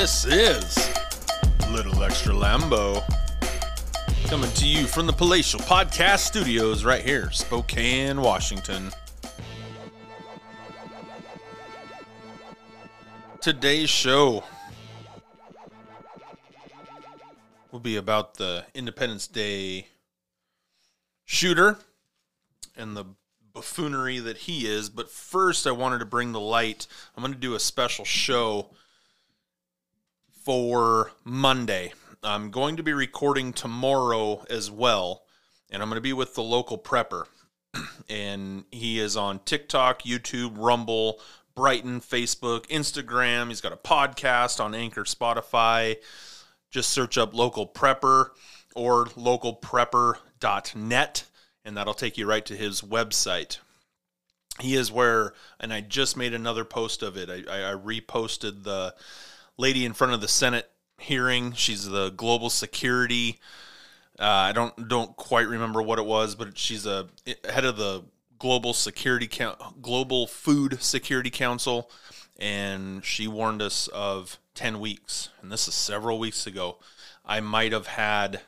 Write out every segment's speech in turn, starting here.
This is Little Extra Lambo, coming to you from the Palatial Podcast Studios right here, Spokane, Washington. Today's show will be about the Independence Day shooter and the buffoonery that he is. But first, I wanted to bring the light. I'm going to do a special show for Monday. I'm going to be recording tomorrow as well, and I'm going to be with the Local Prepper. And he is on TikTok, YouTube, Rumble, Brighton, Facebook, Instagram. He's got a podcast on Anchor, Spotify. Just search up Local Prepper or localpreprepper.net, and that'll take you right to his website. He is where, and I just made another post of it. I reposted the lady in front of the Senate hearing. She's the global security. I don't quite remember what it was, but she's a head of the global food security council, and she warned us of 10 weeks, and this is several weeks ago. I might have had,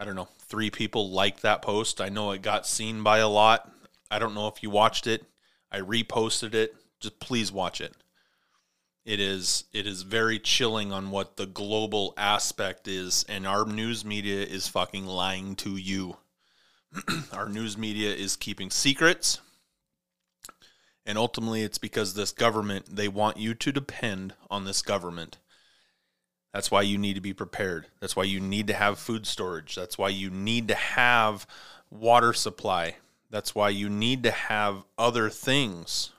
I don't know, 3 people like that post. I know it got seen by a lot. I don't know if you watched it. I reposted it. Just please watch it. It is very chilling on what the global aspect is, and our news media is fucking lying to you. Our news media is keeping secrets, and ultimately it's because this government, they want you to depend on this government. That's why you need to be prepared. That's why you need to have food storage. That's why you need to have water supply. That's why you need to have other things.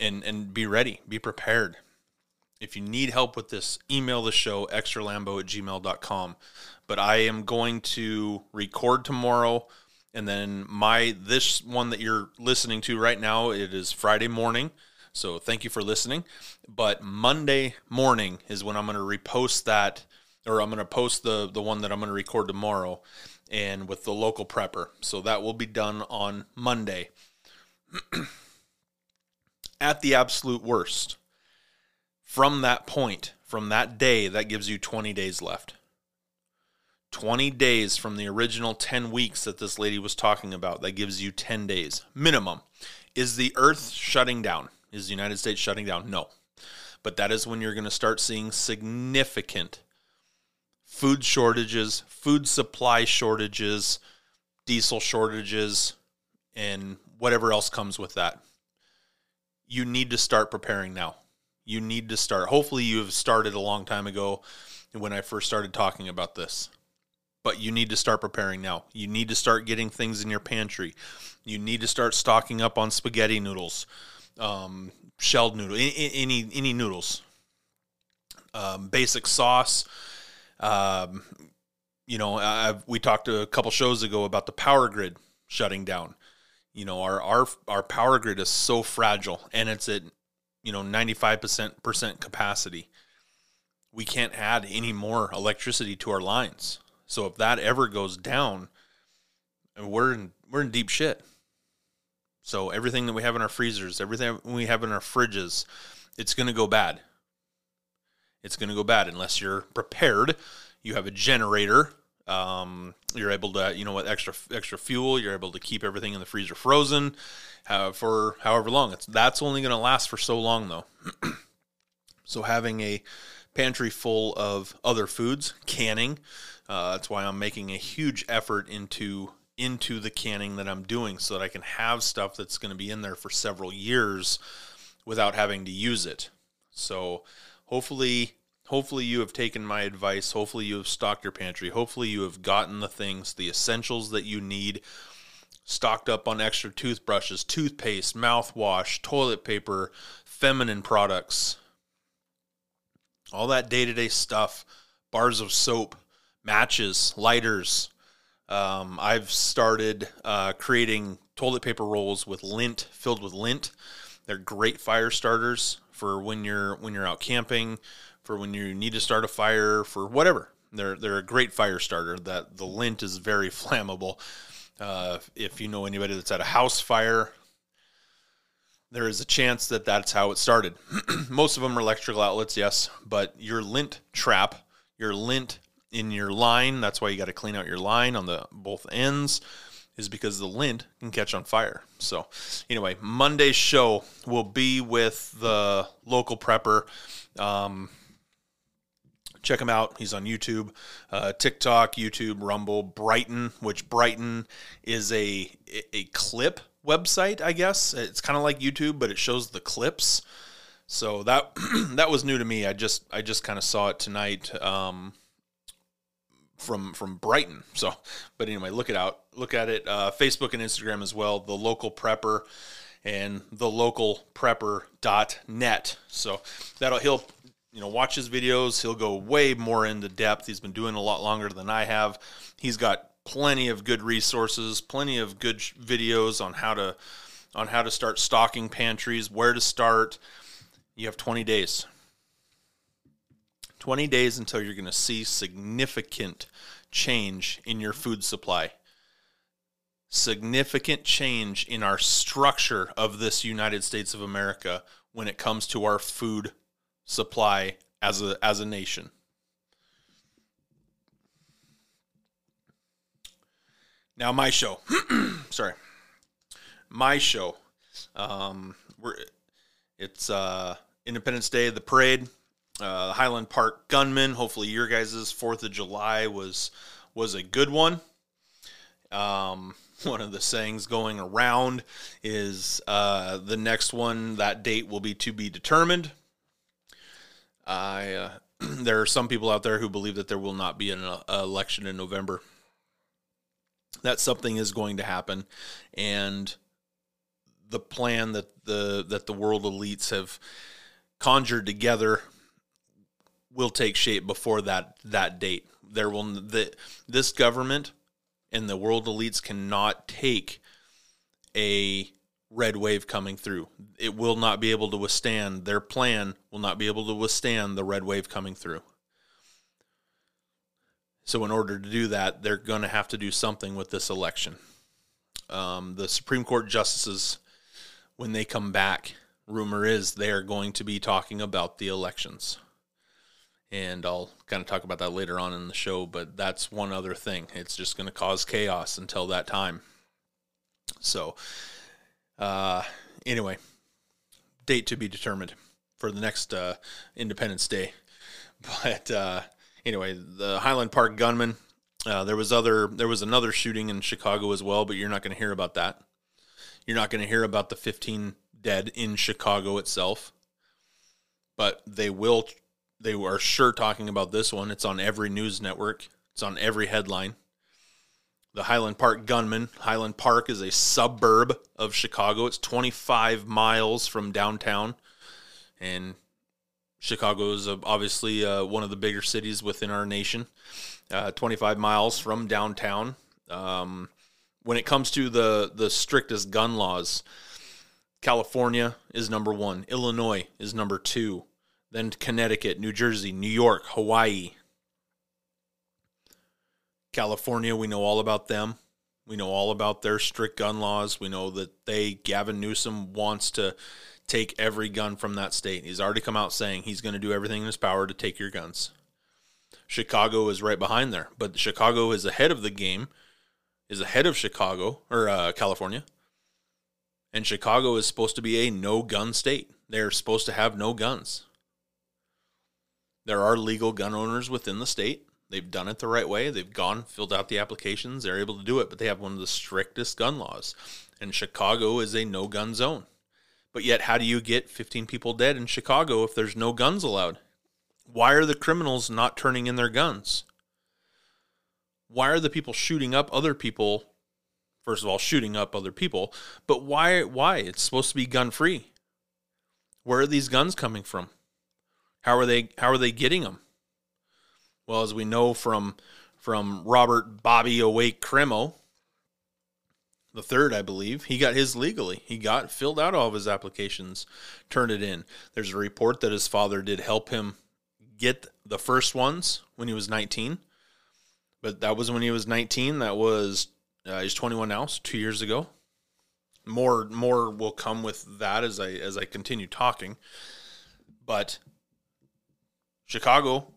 And be ready, be prepared. If you need help with this, email the show, extralambo@gmail.com. But I am going to record tomorrow, and then this one that you're listening to right now, it is Friday morning, so thank you for listening. But Monday morning is when I'm going to repost that, or I'm going to post the one that I'm going to record tomorrow, and with the Local Prepper. So that will be done on Monday. At the absolute worst, from that point, from that day, that gives you 20 days left. 20 days from the original 10 weeks that this lady was talking about. That gives you 10 days minimum. Is the earth shutting down? Is the United States shutting down? No. But that is when you're going to start seeing significant food shortages, food supply shortages, diesel shortages, and whatever else comes with that. You need to start preparing now. You need to start. Hopefully you have started a long time ago when I first started talking about this. But you need to start preparing now. You need to start getting things in your pantry. You need to start stocking up on spaghetti noodles, shelled noodles, any noodles, basic sauce. We talked a couple shows ago about the power grid shutting down. You know, our power grid is so fragile, and it's at, 95% capacity. We can't add any more electricity to our lines. So if that ever goes down, we're in deep shit. So everything that we have in our freezers, everything we have in our fridges, it's going to go bad. It's going to go bad unless you're prepared. You have a generator. You're able to, with extra fuel, you're able to keep everything in the freezer frozen for however long. That's only going to last for so long, though. So having a pantry full of other foods, canning, that's why I'm making a huge effort into the canning that I'm doing, so that I can have stuff that's going to be in there for several years without having to use it. So Hopefully you have taken my advice. Hopefully you have stocked your pantry. Hopefully you have gotten the things, the essentials that you need, stocked up on extra toothbrushes, toothpaste, mouthwash, toilet paper, feminine products, all that day-to-day stuff, bars of soap, matches, lighters. I've started creating toilet paper rolls with lint, filled with lint. They're great fire starters for when you're out camping, for when you need to start a fire, for whatever. They're a great fire starter. That the lint is very flammable. If you know anybody that's at a house fire, there is a chance that that's how it started. Most of them are electrical outlets, yes, but your lint trap, your lint in your line, that's why you got to clean out your line on the both ends, is because the lint can catch on fire. So anyway, Monday's show will be with the local prepper. Check him out. He's on YouTube, TikTok, YouTube, Rumble, Brighton, which Brighton is a clip website, I guess. It's kind of like YouTube, but it shows the clips. So that that was new to me. I just kind of saw it tonight from Brighton. So, but anyway, look at it. Facebook and Instagram as well. The Local Prepper and the localpreprepper.net. So that'll help. You know, watch his videos. He'll go way more into depth. He's been doing a lot longer than I have. He's got plenty of good resources, plenty of good videos on how to start stocking pantries, where to start. You have 20 days. 20 days until you're going to see significant change in your food supply. Significant change in our structure of this United States of America when it comes to our food supply as a nation. Now my show, it's Independence Day, the parade, Highland Park gunmen. Hopefully your guys' 4th of July was a good one. One of the sayings going around is the next one, that date will be to be determined. There are some people out there who believe that there will not be an election in November. That something is going to happen, and the plan that the world elites have conjured together will take shape before that date. This government and the world elites cannot take a red wave coming through. It will not be able to withstand. Their plan will not be able to withstand the red wave coming through. So in order to do that, they're going to have to do something with this election. The Supreme Court justices, when they come back, rumor is they are going to be talking about the elections. And I'll kind of talk about that later on in the show, but that's one other thing. It's just going to cause chaos until that time. So, anyway, date to be determined for the next Independence Day. But anyway, the Highland Park gunman. There was another shooting in Chicago as well, but you're not going to hear about that. You're not going to hear about the 15 dead in Chicago itself. But they are sure talking about this one. It's on every news network. It's on every headline. The Highland Park gunman. Highland Park is a suburb of Chicago. It's 25 miles from downtown. And Chicago is obviously one of the bigger cities within our nation. 25 miles from downtown. When it comes to the strictest gun laws, California is number 1. Illinois is number 2. Then Connecticut, New Jersey, New York, Hawaii. California, we know all about them. We know all about their strict gun laws. We know that Gavin Newsom wants to take every gun from that state. He's already come out saying he's going to do everything in his power to take your guns. Chicago is right behind there, but Chicago is ahead of the game, is ahead of Chicago or California. And Chicago is supposed to be a no-gun state. They're supposed to have no guns. There are legal gun owners within the state. They've done it the right way. They've gone, filled out the applications. They're able to do it, but they have one of the strictest gun laws. And Chicago is a no-gun zone. But yet, how do you get 15 people dead in Chicago if there's no guns allowed? Why are the criminals not turning in their guns? Why are the people shooting up other people? First of all, shooting up other people. But why? It's supposed to be gun-free. Where are these guns coming from? How are they getting them? Well, as we know from Robert Bobby Awake Crimo, the third, I believe, he got his legally. He got filled out all of his applications, turned it in. There's a report that his father did help him get the first ones when he was 19. But that was when he was 19. He's 21 now, so 2 years ago. More will come with that as I continue talking. But Chicago,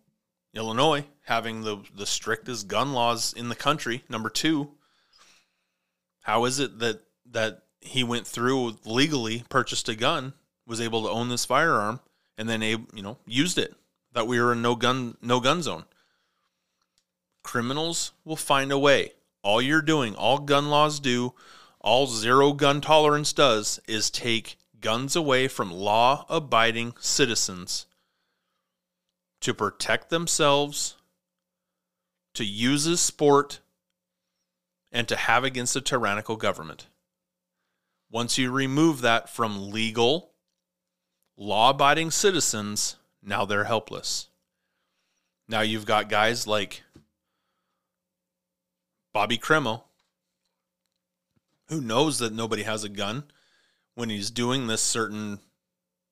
Illinois, having the strictest gun laws in the country, number two, how is it that he went through legally, purchased a gun, was able to own this firearm, and then used it? That we were in no gun zone. Criminals will find a way. All you're doing, all gun laws do, all zero gun tolerance does, is take guns away from law-abiding citizens to protect themselves, to use as sport, and to have against a tyrannical government. Once you remove that from legal, law-abiding citizens, now they're helpless. Now you've got guys like Bobby Crimo, who knows that nobody has a gun when he's doing this certain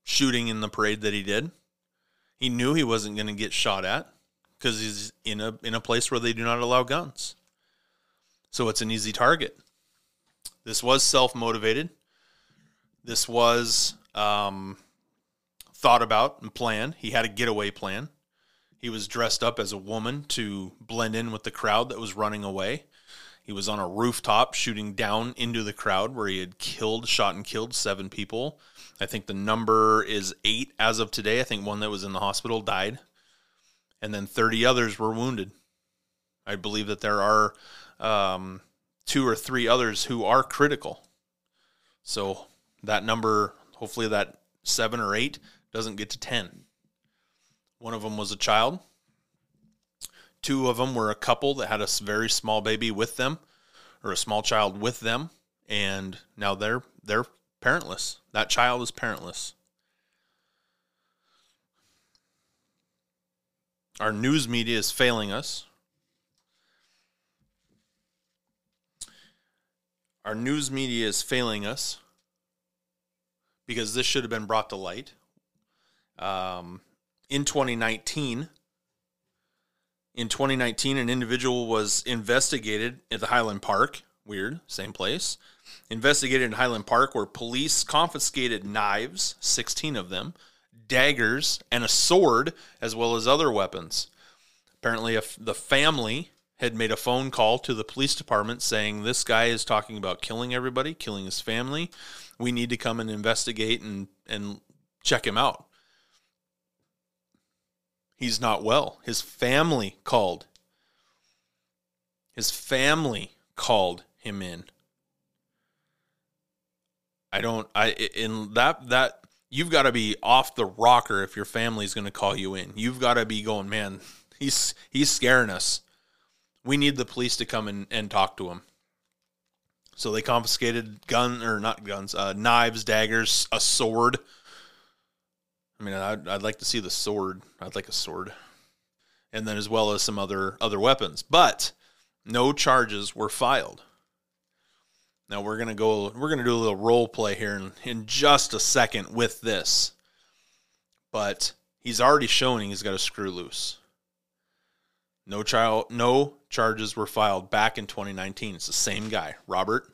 shooting in the parade that he did. He knew he wasn't going to get shot at because he's in a place where they do not allow guns. So it's an easy target. This was self-motivated. This was thought about and planned. He had a getaway plan. He was dressed up as a woman to blend in with the crowd that was running away. He was on a rooftop shooting down into the crowd where he had shot and killed 7 people. I think the number is 8 as of today. I think one that was in the hospital died. And then 30 others were wounded. I believe that there are 2 or 3 others who are critical. So that number, hopefully that 7 or 8 doesn't get to 10. One of them was a child. 2 of them were a couple that had a very small baby with them, or a small child with them, and now they're parentless. That child is parentless. Our news media is failing us. Our news media is failing us because this should have been brought to light. In 2019, an individual was investigated at the Highland Park. Weird, same place. Investigated in Highland Park where police confiscated knives, 16 of them, daggers, and a sword, as well as other weapons. Apparently, the family had made a phone call to the police department saying, this guy is talking about killing everybody, killing his family. We need to come and investigate and check him out. He's not well. His family called. His family called him in. You've got to be off the rocker if your family's going to call you in. You've got to be going, man, he's scaring us. We need the police to come and talk to him. So they confiscated knives, daggers, a sword. I mean, I'd like to see the sword. I'd like a sword. And then as well as some other weapons. But no charges were filed. Now we're gonna do a little role play here in just a second with this. But he's already shown he's got a screw loose. No charges were filed back in 2019. It's the same guy, Robert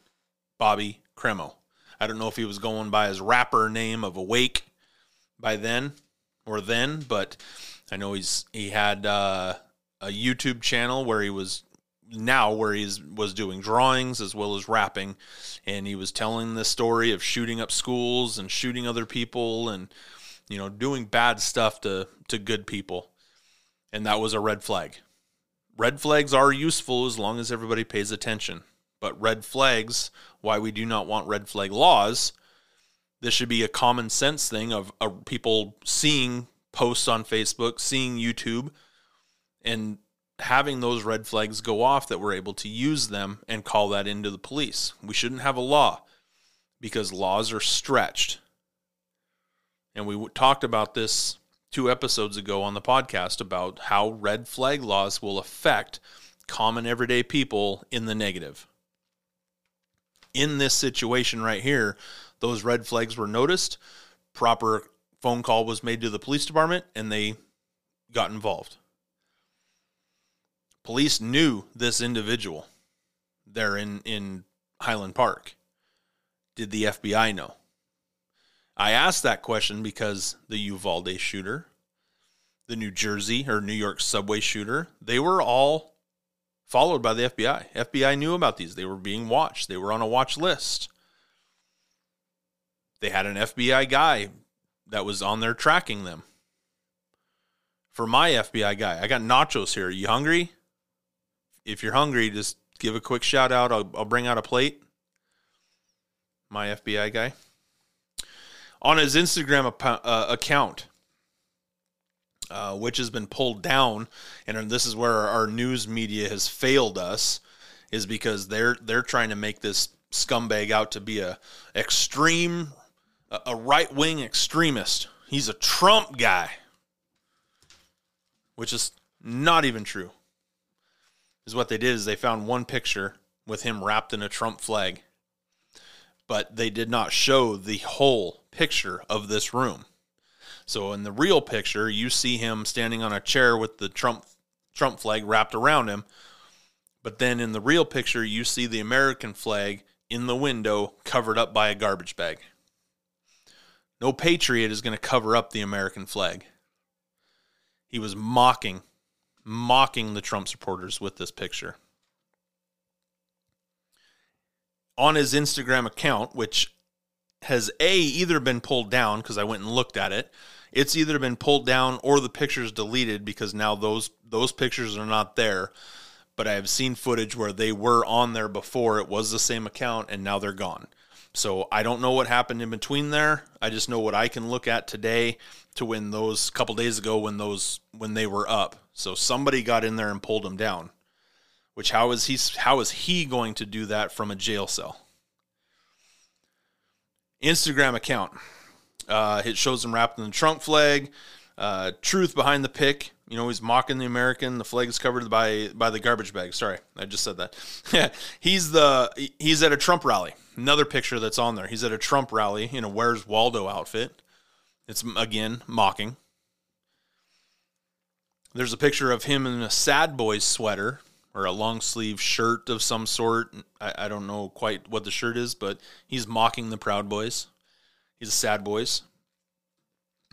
Bobby Crimo. I don't know if he was going by his rapper name of Awake by then, but I know he had a YouTube channel where he was doing drawings as well as rapping, and he was telling this story of shooting up schools and shooting other people and doing bad stuff to good people, and that was a red flag. Red flags are useful as long as everybody pays attention, but red flags, why we do not want red flag laws. This should be a common sense thing of people seeing posts on Facebook, seeing YouTube, and having those red flags go off that we're able to use them and call that into the police. We shouldn't have a law because laws are stretched. And we talked about this 2 episodes ago on the podcast about how red flag laws will affect common everyday people in the negative. In this situation right here, those red flags were noticed, proper phone call was made to the police department, and they got involved. Police knew this individual there in Highland Park. did the FBI know? I asked that question because the Uvalde shooter, the New Jersey or New York subway shooter, they were all followed by the FBI. FBI knew about these. They were being watched. They were on a watch list. They had an FBI guy that was on there tracking them. For my FBI guy, I got nachos here. Are you hungry? If you're hungry, just give a quick shout out. I'll bring out a plate. My FBI guy. On his Instagram account, which has been pulled down, and this is where our news media has failed us, is because they're trying to make this scumbag out to be a right-wing extremist. He's a Trump guy, which is not even true. Is what they did is they found one picture with him wrapped in a Trump flag, but they did not show the whole picture of this room. So in the real picture, you see him standing on a chair with the Trump flag wrapped around him. But then in the real picture, you see the American flag in the window covered up by a garbage bag. No patriot is going to cover up the American flag. He was mocking the Trump supporters with this picture. On his Instagram account, which has either been pulled down, because I went and looked at it, it's either been pulled down or the picture's deleted because now those pictures are not there. But I have seen footage where they were on there before. It was the same account, and now they're gone. So I don't know what happened in between there. I just know what I can look at today to when those couple days ago when they were up. So somebody got in there and pulled them down. Which how is he going to do that from a jail cell? Instagram account. It shows him wrapped in the Trump flag. Truth behind the pic. You know, he's mocking the American. The flag is covered by the garbage bag. Sorry, I just said that. He's at a Trump rally. Another picture that's on there. He's at a Trump rally in a Where's Waldo outfit. It's, again, mocking. There's a picture of him in a Sad Boys sweater or a long-sleeve shirt of some sort. I don't know quite what the shirt is, but he's mocking the Proud Boys. He's a Sad Boys.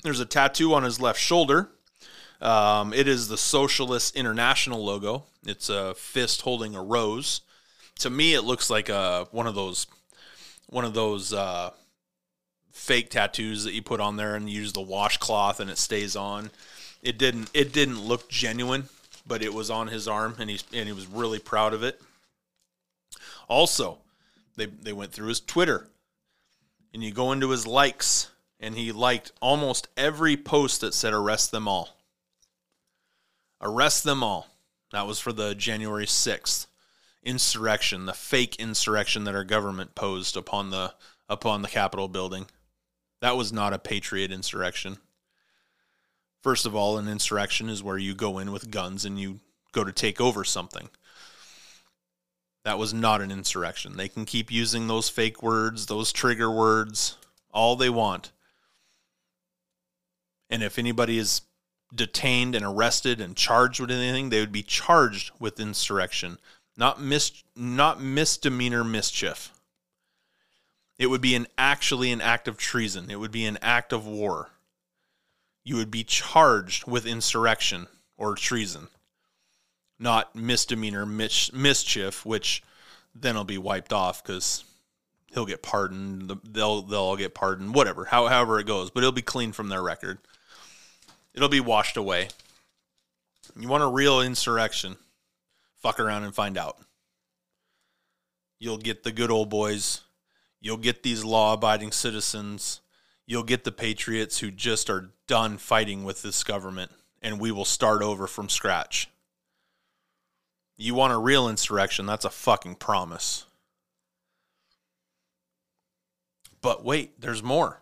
There's a tattoo on his left shoulder. It is the Socialist International logo. It's a fist holding a rose. To me, it looks like one of those fake tattoos that you put on there and use the washcloth and it stays on. It didn't look genuine, but it was on his arm and he was really proud of it. Also, they went through his Twitter, and you go into his likes. And he liked almost every post that said, arrest them all. Arrest them all. That was for the January 6th insurrection, the fake insurrection that our government posed upon the Capitol building. That was not a patriot insurrection. First of all, an insurrection is where you go in with guns and you go to take over something. That was not an insurrection. They can keep using those fake words, those trigger words, all they want. And if anybody is detained and arrested and charged with anything, they would be charged with insurrection, not misdemeanor mischief. It would be actually an act of treason. It would be an act of war. You would be charged with insurrection or treason, not misdemeanor mischief, which then will be wiped off because he'll get pardoned. They'll all get pardoned. Whatever, however it goes, but it'll be clean from their record. It'll be washed away. You want a real insurrection? Fuck around and find out. You'll get the good old boys. You'll get these law-abiding citizens. You'll get the patriots who just are done fighting with this government, and we will start over from scratch. You want a real insurrection? That's a fucking promise. But wait, there's more.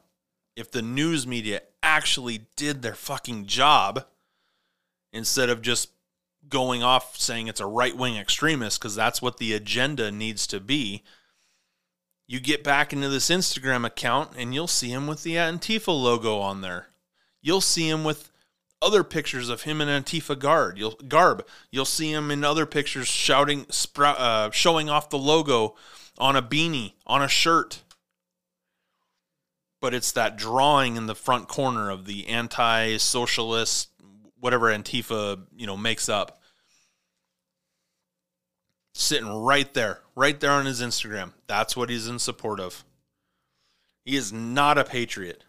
If the news media actually did their fucking job instead of just going off saying it's a right-wing extremist, because that's what the agenda needs to be, you get back into this Instagram account and you'll see him with the Antifa logo on there. You'll see him with other pictures of him in Antifa garb. You'll see him in other pictures showing off the logo on a beanie, on a shirt. but it's that drawing in the front corner of the anti-socialist, whatever Antifa, makes up. Sitting right there on his Instagram. That's what he's in support of. He is not a patriot.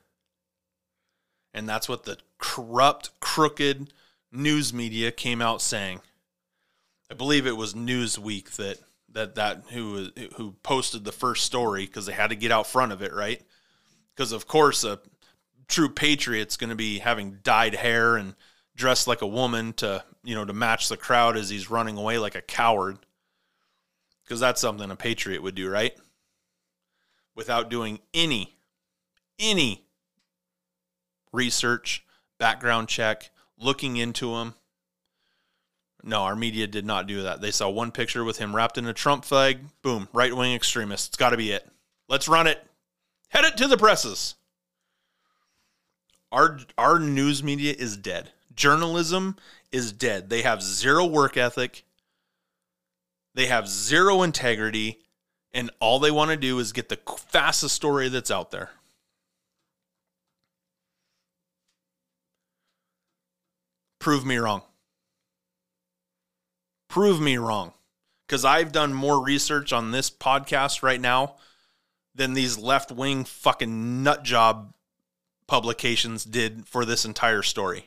And that's what the corrupt, crooked news media came out saying. I believe it was Newsweek that who posted the first story, because they had to get out front of it, right? Because, of course, a true patriot's going to be having dyed hair and dressed like a woman to match the crowd as he's running away like a coward. Because that's something a patriot would do, right? Without doing any research, background check, looking into him. No, our media did not do that. They saw one picture with him wrapped in a Trump flag. Boom, right-wing extremist. It's got to be it. Let's run it. Head it to the presses. Our news media is dead. Journalism is dead. They have zero work ethic. They have zero integrity. And all they want to do is get the fastest story that's out there. Prove me wrong. Prove me wrong, because I've done more research on this podcast right now than these left-wing fucking nutjob publications did for this entire story.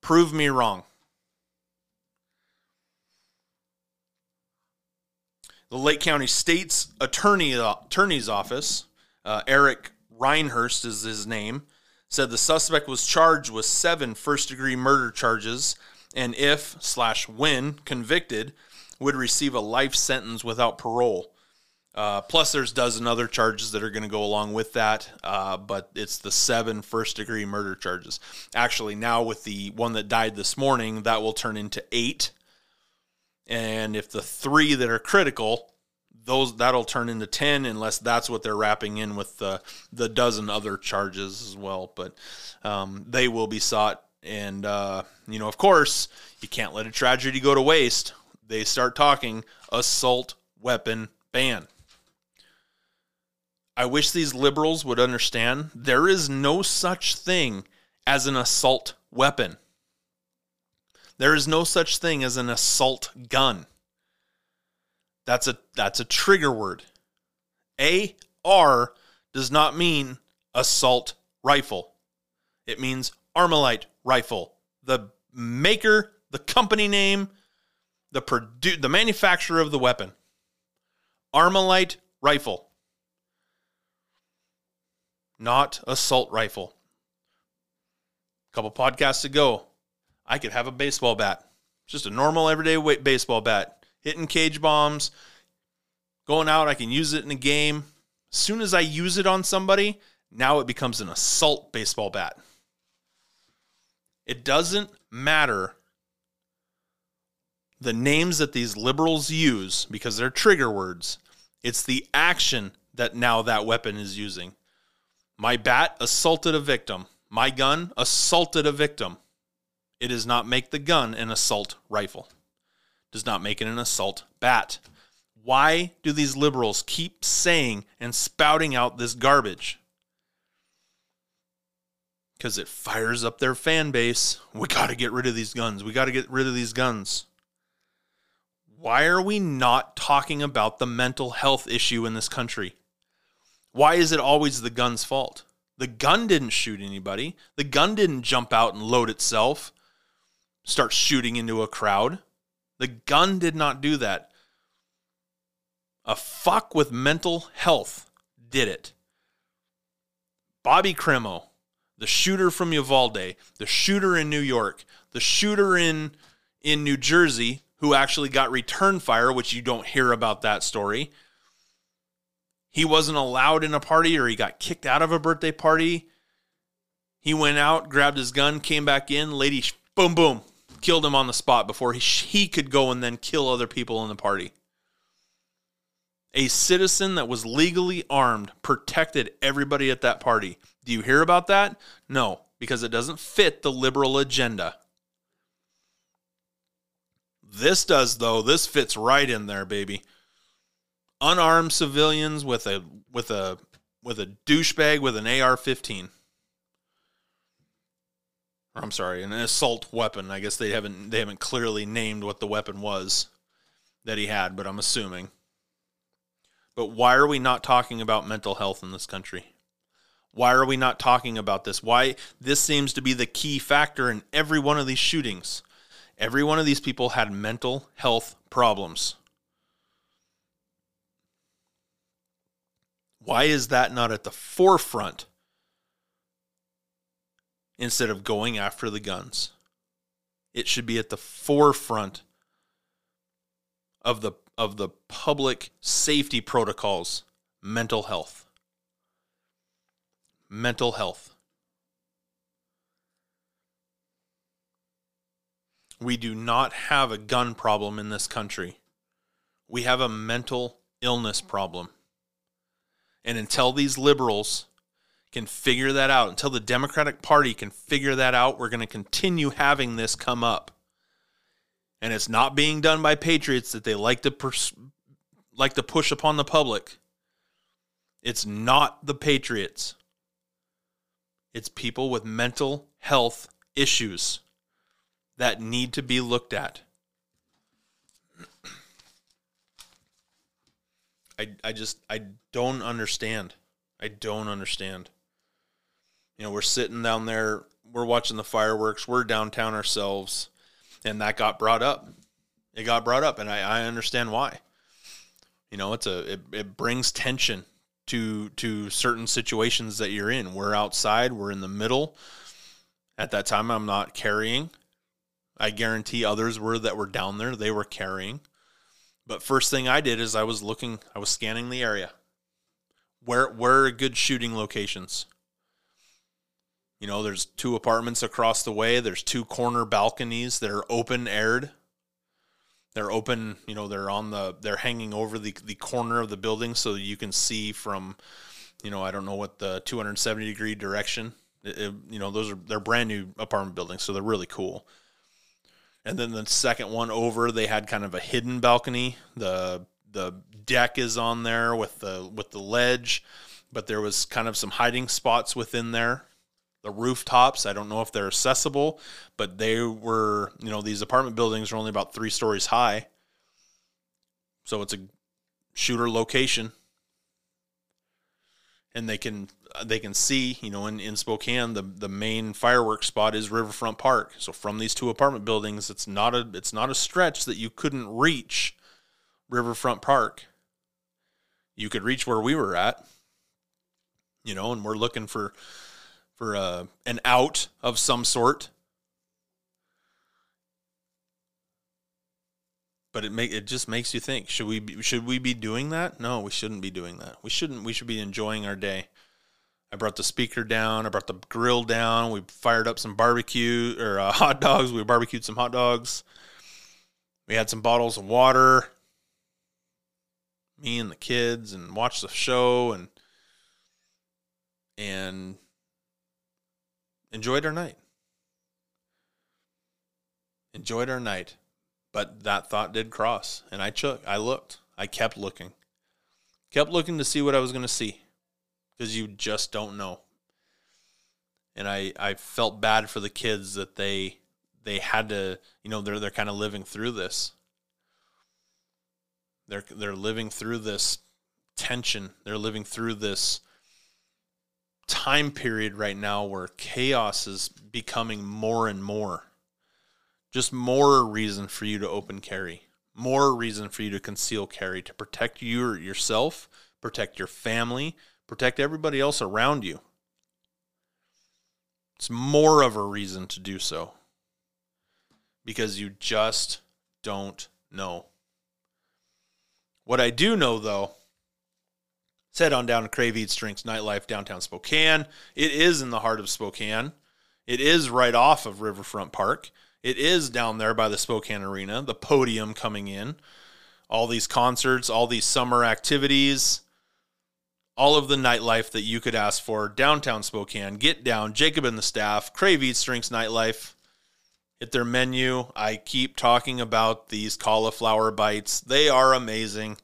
Prove me wrong. The Lake County State's attorney's office, Eric Reinhurst is his name, said the suspect was charged with 7 first-degree murder charges, and if/when convicted, would receive a life sentence without parole. Plus, there's a dozen other charges that are going to go along with that, but it's the 7 first-degree murder charges. Actually, now with the one that died this morning, that will turn into 8. And if the 3 that are critical, that'll turn into 10, unless that's what they're wrapping in with the dozen other charges as well. But they will be sought. And, of course, you can't let a tragedy go to waste. They start talking assault weapon ban. I wish these liberals would understand there is no such thing as an assault weapon. There is no such thing as an assault gun. That's a trigger word. AR does not mean assault rifle. It means Armalite rifle. The maker, the company name, the manufacturer of the weapon. Armalite rifle. Not assault rifle. A couple podcasts ago, I could have a baseball bat. Just a normal everyday baseball bat. Hitting cage bombs. Going out, I can use it in a game. As soon as I use it on somebody, now it becomes an assault baseball bat. It doesn't matter the names that these liberals use, because they're trigger words. It's the action that now that weapon is using. My bat assaulted a victim. My gun assaulted a victim. It does not make the gun an assault rifle. It does not make it an assault bat. Why do these liberals keep saying and spouting out this garbage? Because it fires up their fan base. We got to get rid of these guns. We got to get rid of these guns. Why are we not talking about the mental health issue in this country? Why is it always the gun's fault? The gun didn't shoot anybody. The gun didn't jump out and load itself, start shooting into a crowd. The gun did not do that. A fuck with mental health did it. Bobby Crimo, the shooter from Uvalde, the shooter in New York, the shooter in New Jersey, who actually got return fire, which you don't hear about that story. He wasn't allowed in a party, or he got kicked out of a birthday party. He went out, grabbed his gun, came back in, lady, boom, boom, killed him on the spot before he could go and then kill other people in the party. A citizen that was legally armed protected everybody at that party. Do you hear about that? No, because it doesn't fit the liberal agenda. This does, though. This fits right in there, baby. Unarmed civilians with a with a douchebag with an AR-15. Or I'm sorry, an assault weapon. I guess they haven't clearly named what the weapon was that he had, but I'm assuming. But why are we not talking about mental health in this country? Why are we not talking about this? Why this seems to be the key factor in every one of these shootings. Every one of these people had mental health problems. Why is that not at the forefront instead of going after the guns? It should be at the forefront of the public safety protocols, mental health. Mental health. We do not have a gun problem in this country. We have a mental illness problem. And until these liberals can figure that out, until the Democratic Party can figure that out, we're going to continue having this come up. And it's not being done by patriots that they like to push upon the public. It's not the patriots. It's people with mental health issues that need to be looked at. I don't understand. I don't understand. You know, we're sitting down there, we're watching the fireworks, we're downtown ourselves, and that got brought up. It got brought up, and I understand why. You know, it brings tension to certain situations that you're in. We're outside, we're in the middle. At that time, I'm not carrying. I guarantee others that were down there, they were carrying. But first thing I did is I was scanning the area. Where are good shooting locations? You know, there's 2 apartments across the way. There's 2 corner balconies that are open-aired. They're open, you know, they're hanging over the corner of the building so that you can see from, you know, I don't know what the 270 degree direction. You know, they're brand new apartment buildings, so they're really cool. And then the second one over, they had kind of a hidden balcony. The deck is on there with the ledge, but there was kind of some hiding spots within there. The rooftops, I don't know if they're accessible, but they were, you know, these apartment buildings are only about 3 stories high. So it's a shooter location. And they can see, you know, in Spokane, the main fireworks spot is Riverfront Park. So from these 2 apartment buildings, it's not a stretch that you couldn't reach Riverfront Park. You could reach where we were at, you know, and we're looking for an out of some sort. But it just makes you think, should we be doing that? No, we shouldn't be doing that. We should be enjoying our day. I brought the speaker down, I brought the grill down, we fired up some barbecue or hot dogs, we barbecued some hot dogs. We had some bottles of water. Me and the kids, and watched the show and enjoyed our night. Enjoyed our night. But that thought did cross, and I looked. I kept looking. Kept looking to see what I was going to see, because you just don't know. And I felt bad for the kids that they had to, you know, they're kind of living through this. They're living through this tension. They're living through this time period right now where chaos is becoming more and more. Just more reason for you to open carry, more reason for you to conceal carry, to protect yourself, protect your family, protect everybody else around you. It's more of a reason to do so because you just don't know. What I do know, though, is head on down to Crave Eats Drinks Nightlife, downtown Spokane. It is in the heart of Spokane. It is right off of Riverfront Park. It is down there by the Spokane Arena, the podium coming in. All these concerts, all these summer activities, all of the nightlife that you could ask for. Downtown Spokane, get down, Jacob and the staff, Crave Eats Drinks Nightlife. Hit their menu. I keep talking about these cauliflower bites. They are amazing.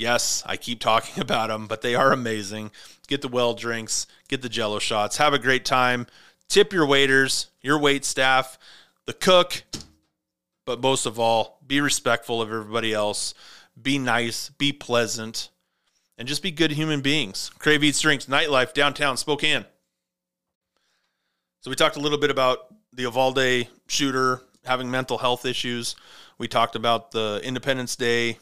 Yes, I keep talking about them, but they are amazing. Get the well drinks, get the Jell-O shots, have a great time. Tip your waiters, your wait staff, the cook, but most of all, be respectful of everybody else. Be nice, be pleasant, and just be good human beings. Crave Eats Drinks Nightlife, downtown Spokane. So we talked a little bit about the Uvalde shooter having mental health issues. We talked about the Independence Day,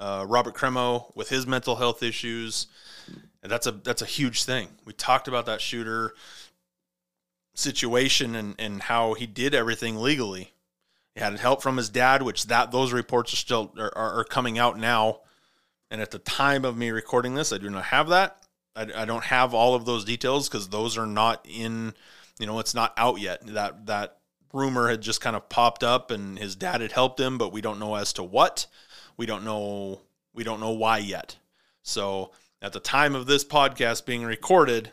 Robert Crimo with his mental health issues. And that's a huge thing. We talked about that shooter situation and how he did everything legally. He had help from his dad, which those reports are still are coming out now. And at the time of me recording this, I do not have that. I don't have all of those details because those are not in, it's not out yet. That rumor had just kind of popped up and his dad had helped him, but we don't know as to what. We don't know why yet. So at the time of this podcast being recorded,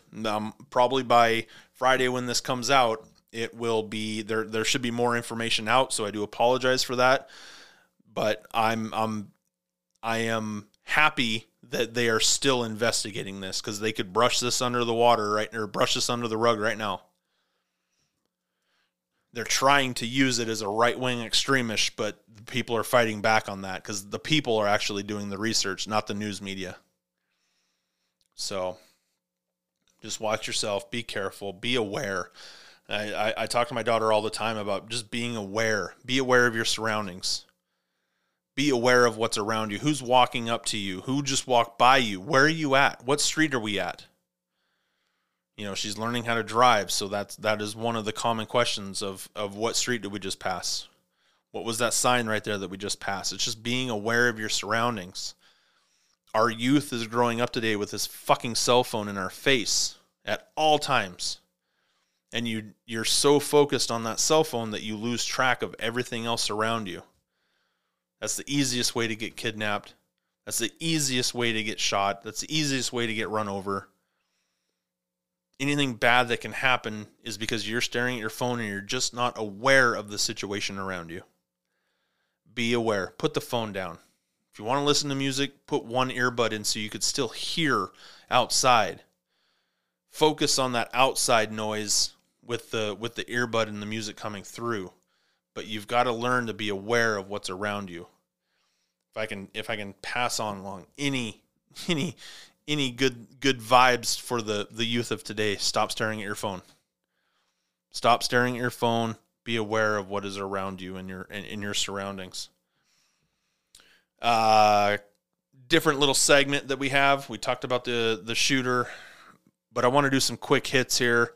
probably by Friday when this comes out, it will be there should be more information out. So I do apologize for that, but I am happy that they are still investigating this because they could brush this under the water, right? Or brush this under the rug right now. They're trying to use it as a right-wing extremist, but people are fighting back on that because the people are actually doing the research, not the news media. So just watch yourself, be careful, be aware. I talk to my daughter all the time about just being aware. Be aware of your surroundings. Be aware of what's around you. Who's walking up to you? Who just walked by you? Where are you at? What street are we at? She's learning how to drive. So that is one of the common questions of what street did we just pass? What was that sign right there that we just passed? It's just being aware of your surroundings. Our youth is growing up today with this fucking cell phone in our face at all times. And you're so focused on that cell phone that you lose track of everything else around you. That's the easiest way to get kidnapped. That's the easiest way to get shot. That's the easiest way to get run over. Anything bad that can happen is because you're staring at your phone and you're just not aware of the situation around you. Be aware. Put the phone down. If you want to listen to music, put one earbud in so you could still hear outside. Focus on that outside noise with the earbud and the music coming through. But you've got to learn to be aware of what's around you. If I can pass on along any good vibes for the youth of today, stop staring at your phone. Stop staring at your phone. Be aware of what is around you and in your surroundings. Different little segment that we have. We talked about the shooter, but I want to do some quick hits here.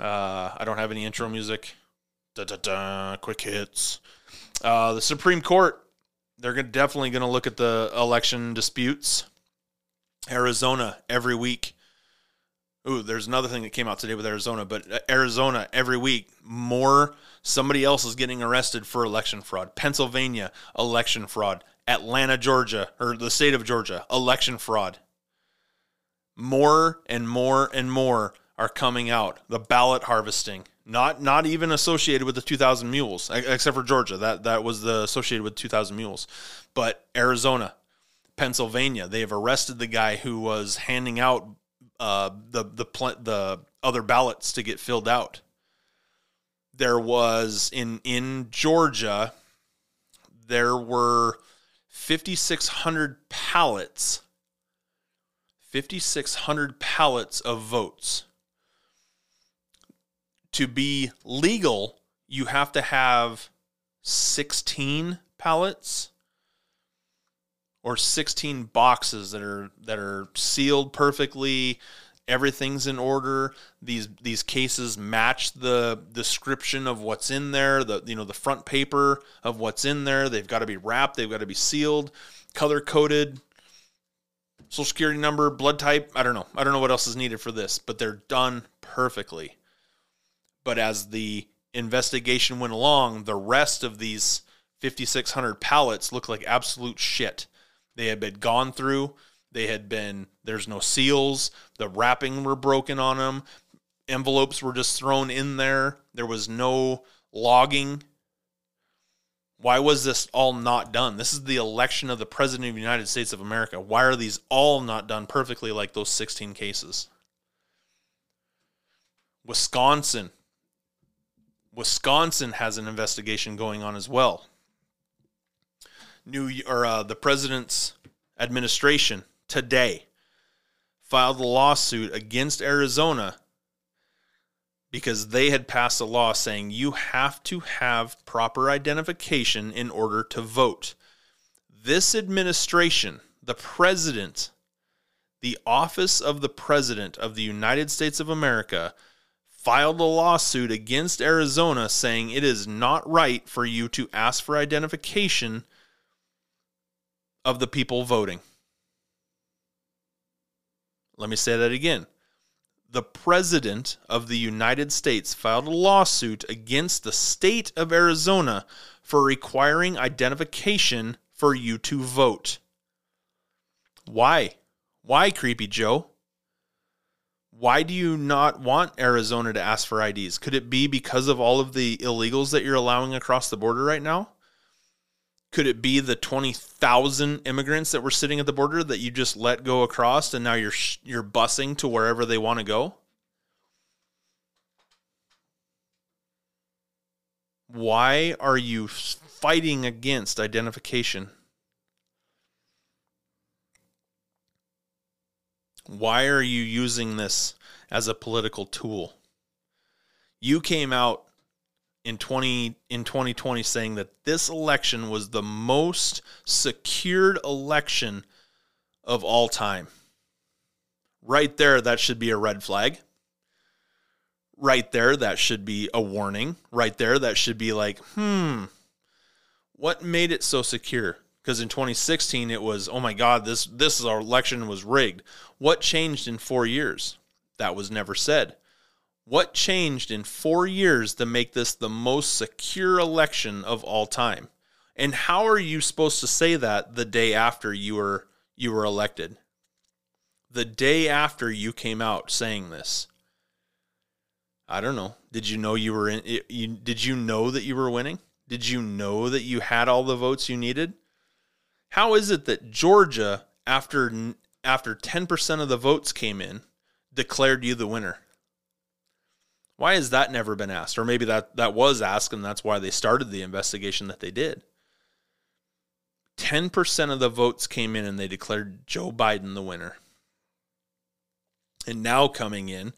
I don't have any intro music. Quick hits. The Supreme Court, they're definitely going to look at the election disputes. Arizona every week. Ooh, there's another thing that came out today with Arizona, but Arizona every week, somebody else is getting arrested for election fraud. Pennsylvania, election fraud. Atlanta, Georgia, or the state of Georgia, election fraud. More and more and more are coming out. The ballot harvesting. Not even associated with the 2,000 mules, except for Georgia. That was associated with 2,000 mules. But Arizona, Pennsylvania, they have arrested the guy who was handing out the other ballots to get filled out. There was, in Georgia, there were 5,600 pallets of votes. To be legal, you have to have 16 pallets or 16 boxes that are sealed perfectly. Everything's in order. These cases match the description of what's in there, the front paper of what's in there. They've got to be wrapped, they've got to be sealed, color coded. Social security number, blood type, I don't know what else is needed for this, but they're done perfectly. But as the investigation went along, the rest of these 5,600 pallets looked like absolute shit. They had been gone through. There's no seals. The wrapping were broken on them. Envelopes were just thrown in there. There was no logging. Why was this all not done? This is the election of the President of the United States of America. Why are these all not done perfectly like those 16 cases? Wisconsin. Wisconsin has an investigation going on as well. The president's administration today filed a lawsuit against Arizona because they had passed a law saying you have to have proper identification in order to vote. This administration, the president, the office of the President of the United States of America, filed a lawsuit against Arizona saying it is not right for you to ask for identification of the people voting. Let me say that again. The President of the United States filed a lawsuit against the state of Arizona for requiring identification for you to vote. Why? Why, Creepy Joe? Why do you not want Arizona to ask for IDs? Could it be because of all of the illegals that you're allowing across the border right now? Could it be the 20,000 immigrants that were sitting at the border that you just let go across and now you're busing to wherever they want to go? Why are you fighting against identification? Why are you using this as a political tool? You came out in 2020 saying that this election was the most secured election of all time. Right there, that should be a red flag. Right there, that should be a warning. Right there, that should be like, what made it so secure? Because in 2016, it was, oh my God, this election was rigged. What changed in 4 years? That was never said. What changed in 4 years to make this the most secure election of all time? And how are you supposed to say that the day after you were elected? The day after you came out saying this? I don't know. Did you know you were did you know that you were winning? Did you know that you had all the votes you needed? How is it that Georgia, after 10% of the votes came in, declared you the winner? Why has that never been asked? Or maybe that was asked, and that's why they started the investigation that they did. 10% of the votes came in, and they declared Joe Biden the winner. And now coming in,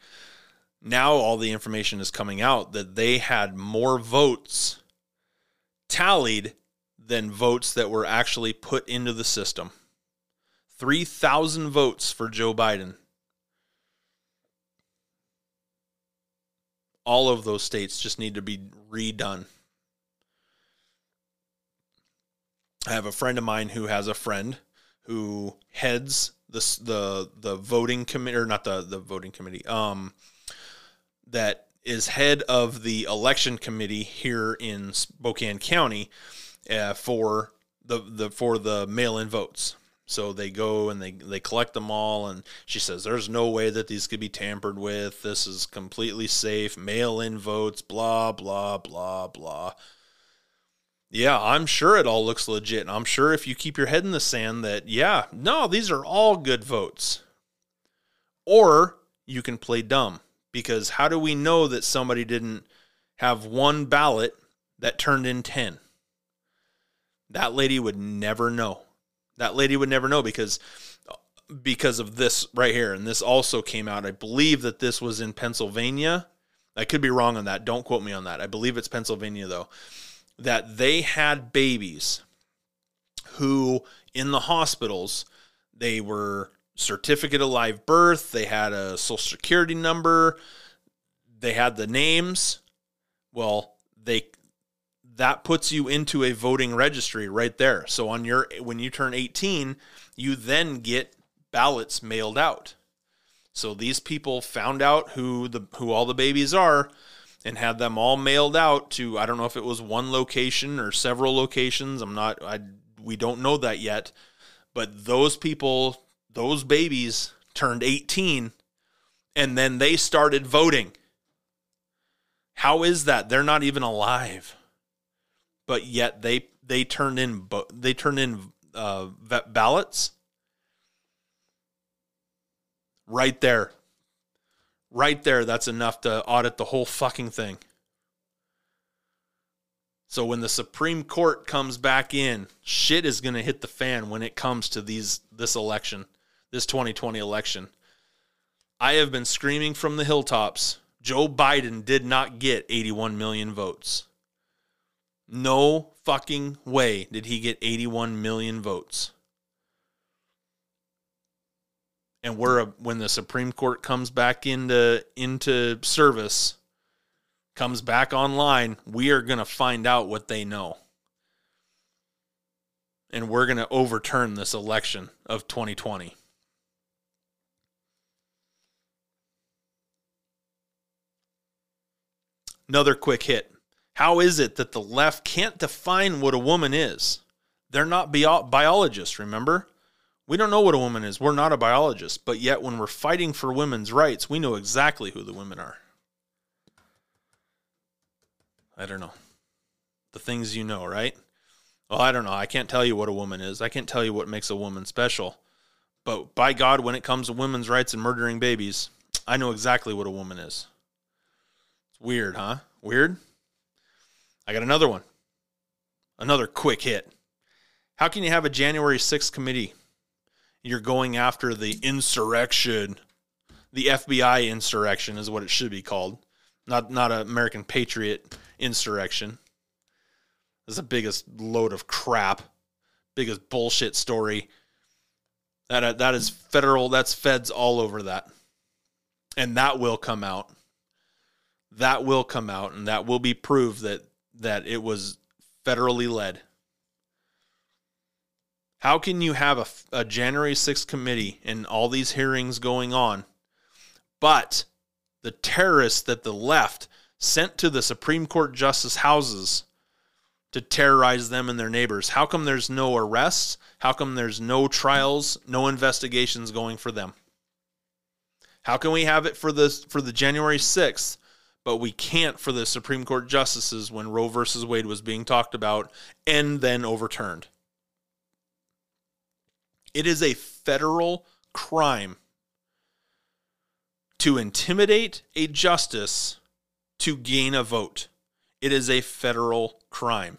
now all the information is coming out that they had more votes tallied than votes that were actually put into the system. 3,000 votes for Joe Biden. All of those states just need to be redone. I have a friend of mine who has a friend who heads the voting committee, or not the voting committee, that is head of the election committee here in Spokane County for the mail-in votes. So they go and they collect them all, and she says, there's no way that these could be tampered with. This is completely safe. Mail-in votes, blah, blah, blah, blah. Yeah, I'm sure it all looks legit, and I'm sure if you keep your head in the sand that, yeah, no, these are all good votes. Or you can play dumb, because how do we know that somebody didn't have one ballot that turned in 10? That lady would never know. That lady would never know because of this right here. And this also came out. I believe that this was in Pennsylvania. I could be wrong on that. Don't quote me on that. I believe it's Pennsylvania, though, that they had babies who in the hospitals, they were certificate of live birth. They had a social security number. They had the names. Well, that puts you into a voting registry right there. So when you turn 18, you then get ballots mailed out. So these people found out who all the babies are and had them all mailed out to, I don't know if it was one location or several locations. We don't know that yet, but those babies turned 18 and then they started voting. How is that? They're not even alive. But yet they they turned in ballots right there. Right there, that's enough to audit the whole fucking thing. So when the Supreme Court comes back in, shit is going to hit the fan when it comes to this election, this 2020 election. I have been screaming from the hilltops, Joe Biden did not get 81 million votes. No fucking way did he get 81 million votes. And when the Supreme Court comes back into service, comes back online, we are going to find out what they know. And we're going to overturn this election of 2020. Another quick hit. How is it that the left can't define what a woman is? They're not biologists, remember? We don't know what a woman is. We're not a biologist. But yet when we're fighting for women's rights, we know exactly who the women are. I don't know. The things you know, right? Well, I don't know. I can't tell you what a woman is. I can't tell you what makes a woman special. But by God, when it comes to women's rights and murdering babies, I know exactly what a woman is. It's weird, huh? Weird? I got another one. Another quick hit. How can you have a January 6th committee? You're going after the insurrection. The FBI insurrection is what it should be called. Not an American Patriot insurrection. That's the biggest load of crap. Biggest bullshit story. That is federal. That's feds all over that. And that will come out. That will come out, and that will be proved that it was federally led. How can you have a January 6th committee and all these hearings going on, but the terrorists that the left sent to the Supreme Court justice houses to terrorize them and their neighbors? How come there's no arrests? How come there's no trials, no investigations going for them? How can we have it for the January 6th, but we can't for the Supreme Court justices when Roe versus Wade was being talked about and then overturned? It is a federal crime to intimidate a justice to gain a vote. It is a federal crime.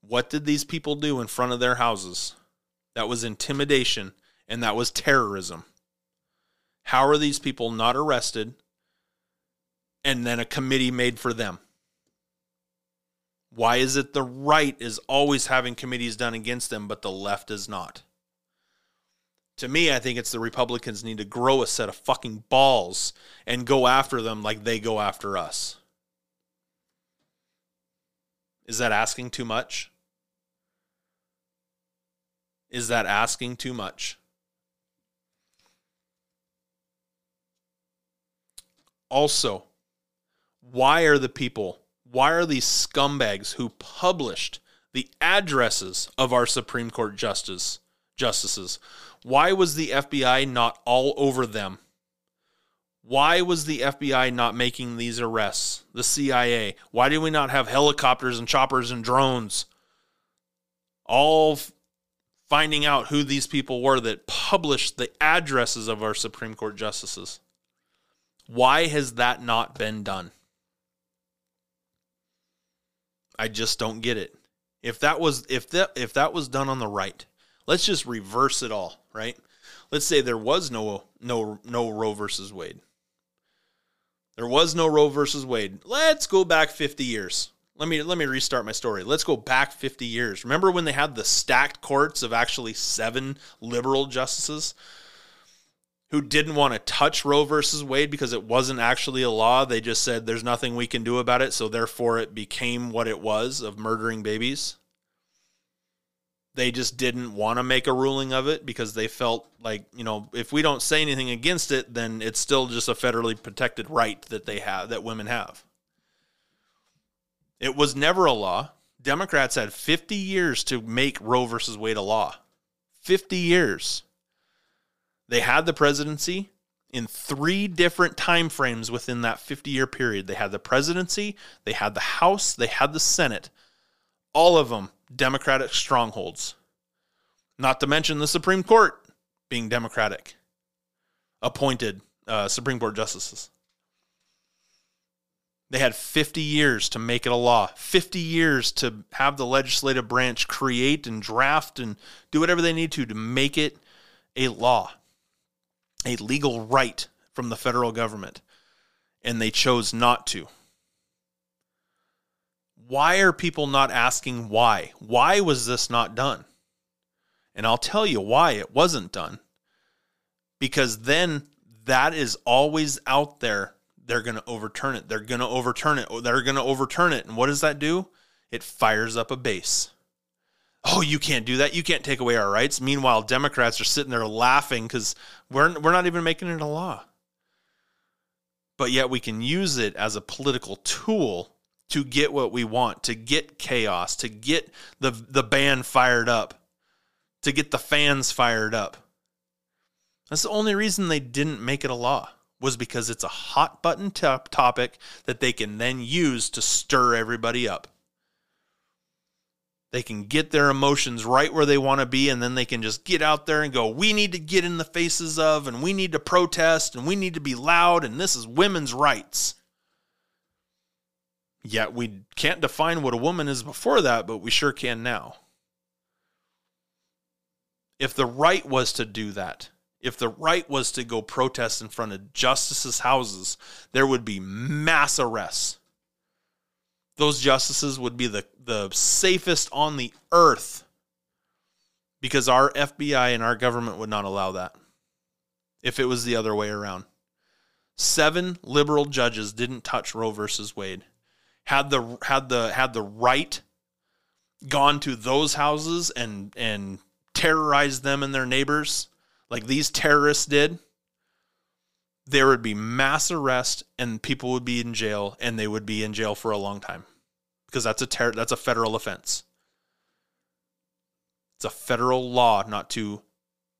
What did these people do in front of their houses? That was intimidation, and that was terrorism. How are these people not arrested and then a committee made for them? Why is it the right is always having committees done against them, but the left is not? To me, I think it's the Republicans need to grow a set of fucking balls and go after them like they go after us. Is that asking too much? Is that asking too much? Also, why are these scumbags who published the addresses of our Supreme Court justices? Why was the FBI not all over them? Why was the FBI not making these arrests? The CIA. Why do we not have helicopters and choppers and drones? All finding out who these people were that published the addresses of our Supreme Court justices. Why has that not been done? I just don't get it. If that was done on the right, let's just reverse it all, right? Let's say there was no Roe versus Wade. There was no Roe versus Wade. Let's go back 50 years. Let me restart my story. Let's go back 50 years. Remember when they had the stacked courts of actually 7 liberal justices who didn't want to touch Roe versus Wade because it wasn't actually a law? They just said there's nothing we can do about it, so therefore it became what it was of murdering babies. They just didn't want to make a ruling of it because they felt like, if we don't say anything against it, then it's still just a federally protected right that they have, that women have. It was never a law. Democrats had 50 years to make Roe versus Wade a law. 50 years. They had the presidency in 3 different time frames within that 50-year period. They had the presidency, they had the House, they had the Senate. All of them Democratic strongholds. Not to mention the Supreme Court being Democratic, appointed Supreme Court justices. They had 50 years to make it a law, 50 years to have the legislative branch create and draft and do whatever they need to make it a law, a legal right from the federal government. And they chose not to. Why are people not asking why? Why was this not done? And I'll tell you why it wasn't done. Because then that is always out there. They're going to overturn it. They're going to overturn it. They're going to overturn it. And what does that do? It fires up a base. Oh, you can't do that. You can't take away our rights. Meanwhile, Democrats are sitting there laughing because we're not even making it a law. But yet we can use it as a political tool to get what we want, to get chaos, to get the band fired up, to get the fans fired up. That's the only reason they didn't make it a law, was because it's a hot button topic that they can then use to stir everybody up. They can get their emotions right where they want to be, and then they can just get out there and go, we need to get in the faces of, and we need to protest, and we need to be loud, and this is women's rights. Yet we can't define what a woman is before that, but we sure can now. If the right was to do that, if the right was to go protest in front of justices' houses, there would be mass arrests. Those justices would be the safest on the earth because our FBI and our government would not allow that if it was the other way around. 7 liberal judges didn't touch Roe versus Wade. Had the right gone to those houses and terrorized them and their neighbors like these terrorists did, there would be mass arrest and people would be in jail, and they would be in jail for a long time because that's a federal offense. It's a federal law not to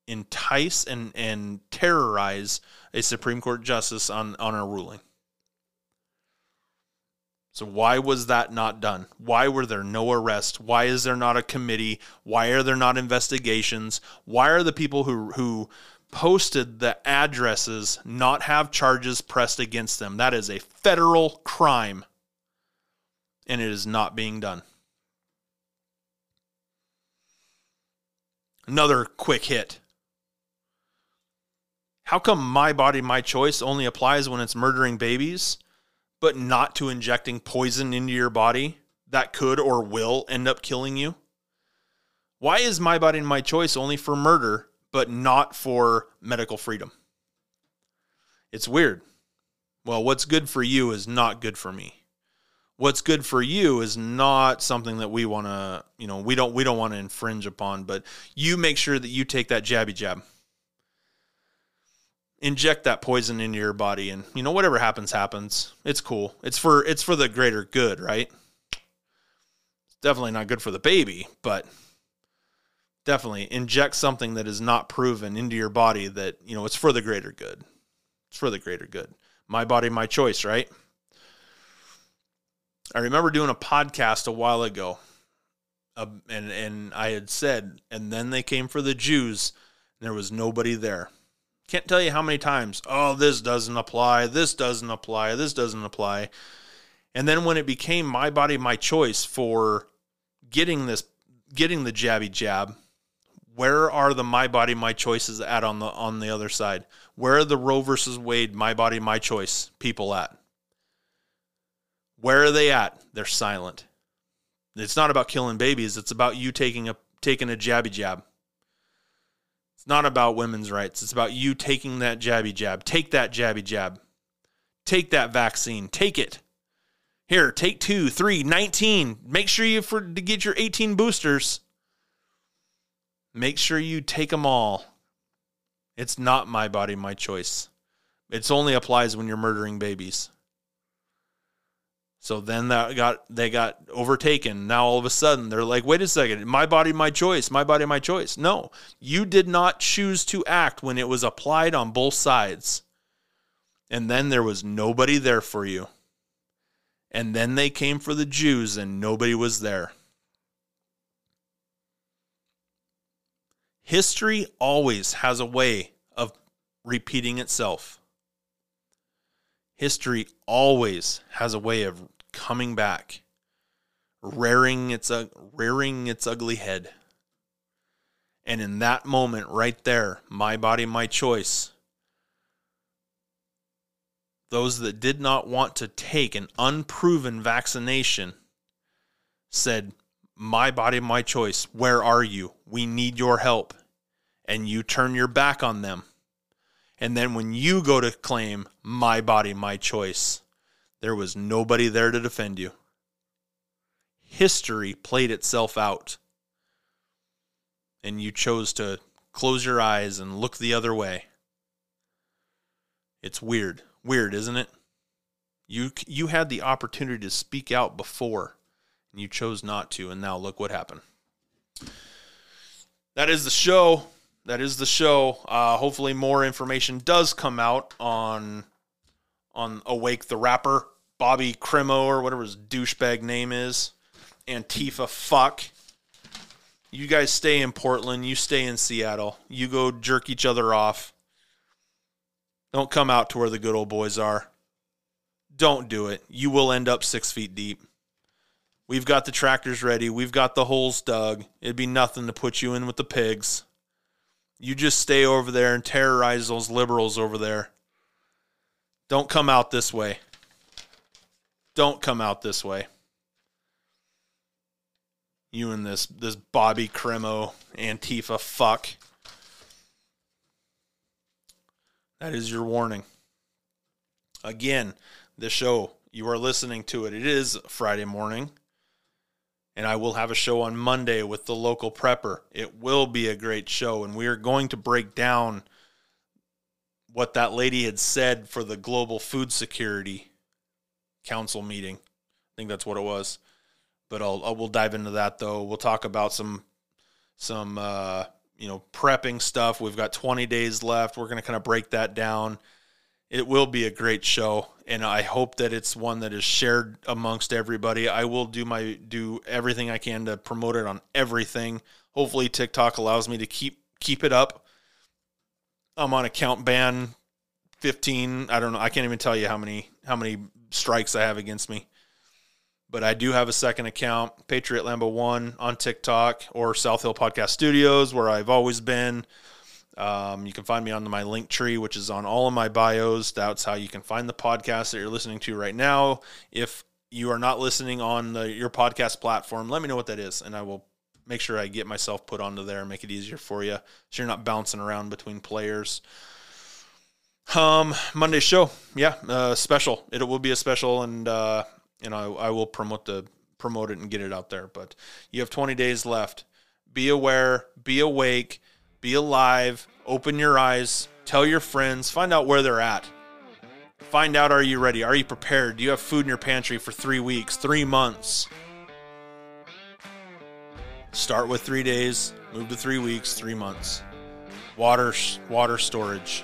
entice and terrorize a Supreme Court justice on a ruling. So why was that not done? Why were there no arrests? Why is there not a committee? Why are there not investigations? Why are the people who posted the addresses not have charges pressed against them? That is a federal crime, and it is not being done. Another quick hit. How come my body, my choice only applies when it's murdering babies, but not to injecting poison into your body that could or will end up killing you? Why is my body and my choice only for murder, but not for medical freedom? It's weird. Well, what's good for you is not good for me. What's good for you is not something that we want to, we don't want to infringe upon, but you make sure that you take that jabby jab. Inject that poison into your body, and whatever happens. It's cool. It's for the greater good, right? It's definitely not good for the baby, but definitely inject something that is not proven into your body that, it's for the greater good. It's for the greater good. My body, my choice, right? I remember doing a podcast a while ago, and I had said, and then they came for the Jews, and there was nobody there. Can't tell you how many times, oh, this doesn't apply, this doesn't apply, this doesn't apply. And then when it became my body, my choice for getting the jabby jab, where are the my body, my choices at on the other side? Where are the Roe versus Wade, my body, my choice people at? Where are they at? They're silent. It's not about killing babies. It's about you taking a jabby jab. It's not about women's rights. It's about you taking that jabby jab. Take that jabby jab. Take that vaccine. Take it. Here, take 2, 3, 19. Make sure to get your 18 boosters. Make sure you take them all. It's not my body, my choice. It only applies when you're murdering babies. So then they got overtaken. Now all of a sudden they're like, wait a second, my body, my choice, my body, my choice. No, you did not choose to act when it was applied on both sides. And then there was nobody there for you. And then they came for the Jews and nobody was there. History always has a way of repeating itself. History always has a way of coming back, rearing its ugly head. And in that moment right there, my body, my choice, those that did not want to take an unproven vaccination said, my body, my choice, where are you? We need your help. And you turn your back on them. And then when you go to claim my body, my choice, there was nobody there to defend you. History played itself out. And you chose to close your eyes and look the other way. It's weird. Weird, isn't it? You had the opportunity to speak out before. And you chose not to, and now look what happened. That is the show. Hopefully more information does come out on Awake the Rapper, Bobby Crimo, or whatever his douchebag name is. Antifa fuck. You guys stay in Portland. You stay in Seattle. You go jerk each other off. Don't come out to where the good old boys are. Don't do it. You will end up 6 feet deep. We've got the tractors ready. We've got the holes dug. It'd be nothing to put you in with the pigs. You just stay over there and terrorize those liberals over there. Don't come out this way. Don't come out this way. You and this Bobby Crimo, Antifa fuck. That is your warning. Again, the show, you are listening to it. It is Friday morning. And I will have a show on Monday with the Local Prepper. It will be a great show. And we are going to break down what that lady had said for the Global Food Security Council meeting. I think that's what it was. But we'll dive into that, though. We'll talk about some prepping stuff. We've got 20 days left. We're going to kind of break that down. It will be a great show, and I hope that it's one that is shared amongst everybody. I will do everything I can to promote it on everything. Hopefully TikTok allows me to keep it up. I'm on account ban 15. I don't know. I can't even tell you how many strikes I have against me. But I do have a second account, Patriot Lambo 1 on TikTok or South Hill Podcast Studios, where I've always been. You can find me on my Linktree, which is on all of my bios. That's how you can find the podcast that you're listening to right now. If you are not listening on your podcast platform, let me know what that is, and I will make sure I get myself put onto there and make it easier for you so you're not bouncing around between players. Monday's show, special. It will be a special, and I will promote it and get it out there. But you have 20 days left. Be aware. Be awake. Be alive, open your eyes, tell your friends, find out where they're at. Find out, are you ready? Are you prepared? Do you have food in your pantry for 3 weeks, 3 months? Start with 3 days, move to 3 weeks, 3 months. Water storage.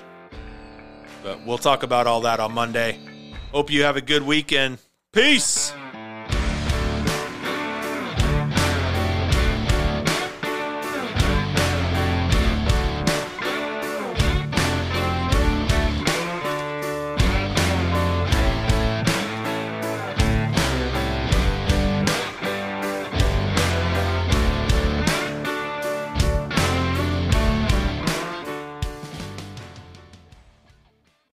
But we'll talk about all that on Monday. Hope you have a good weekend. Peace!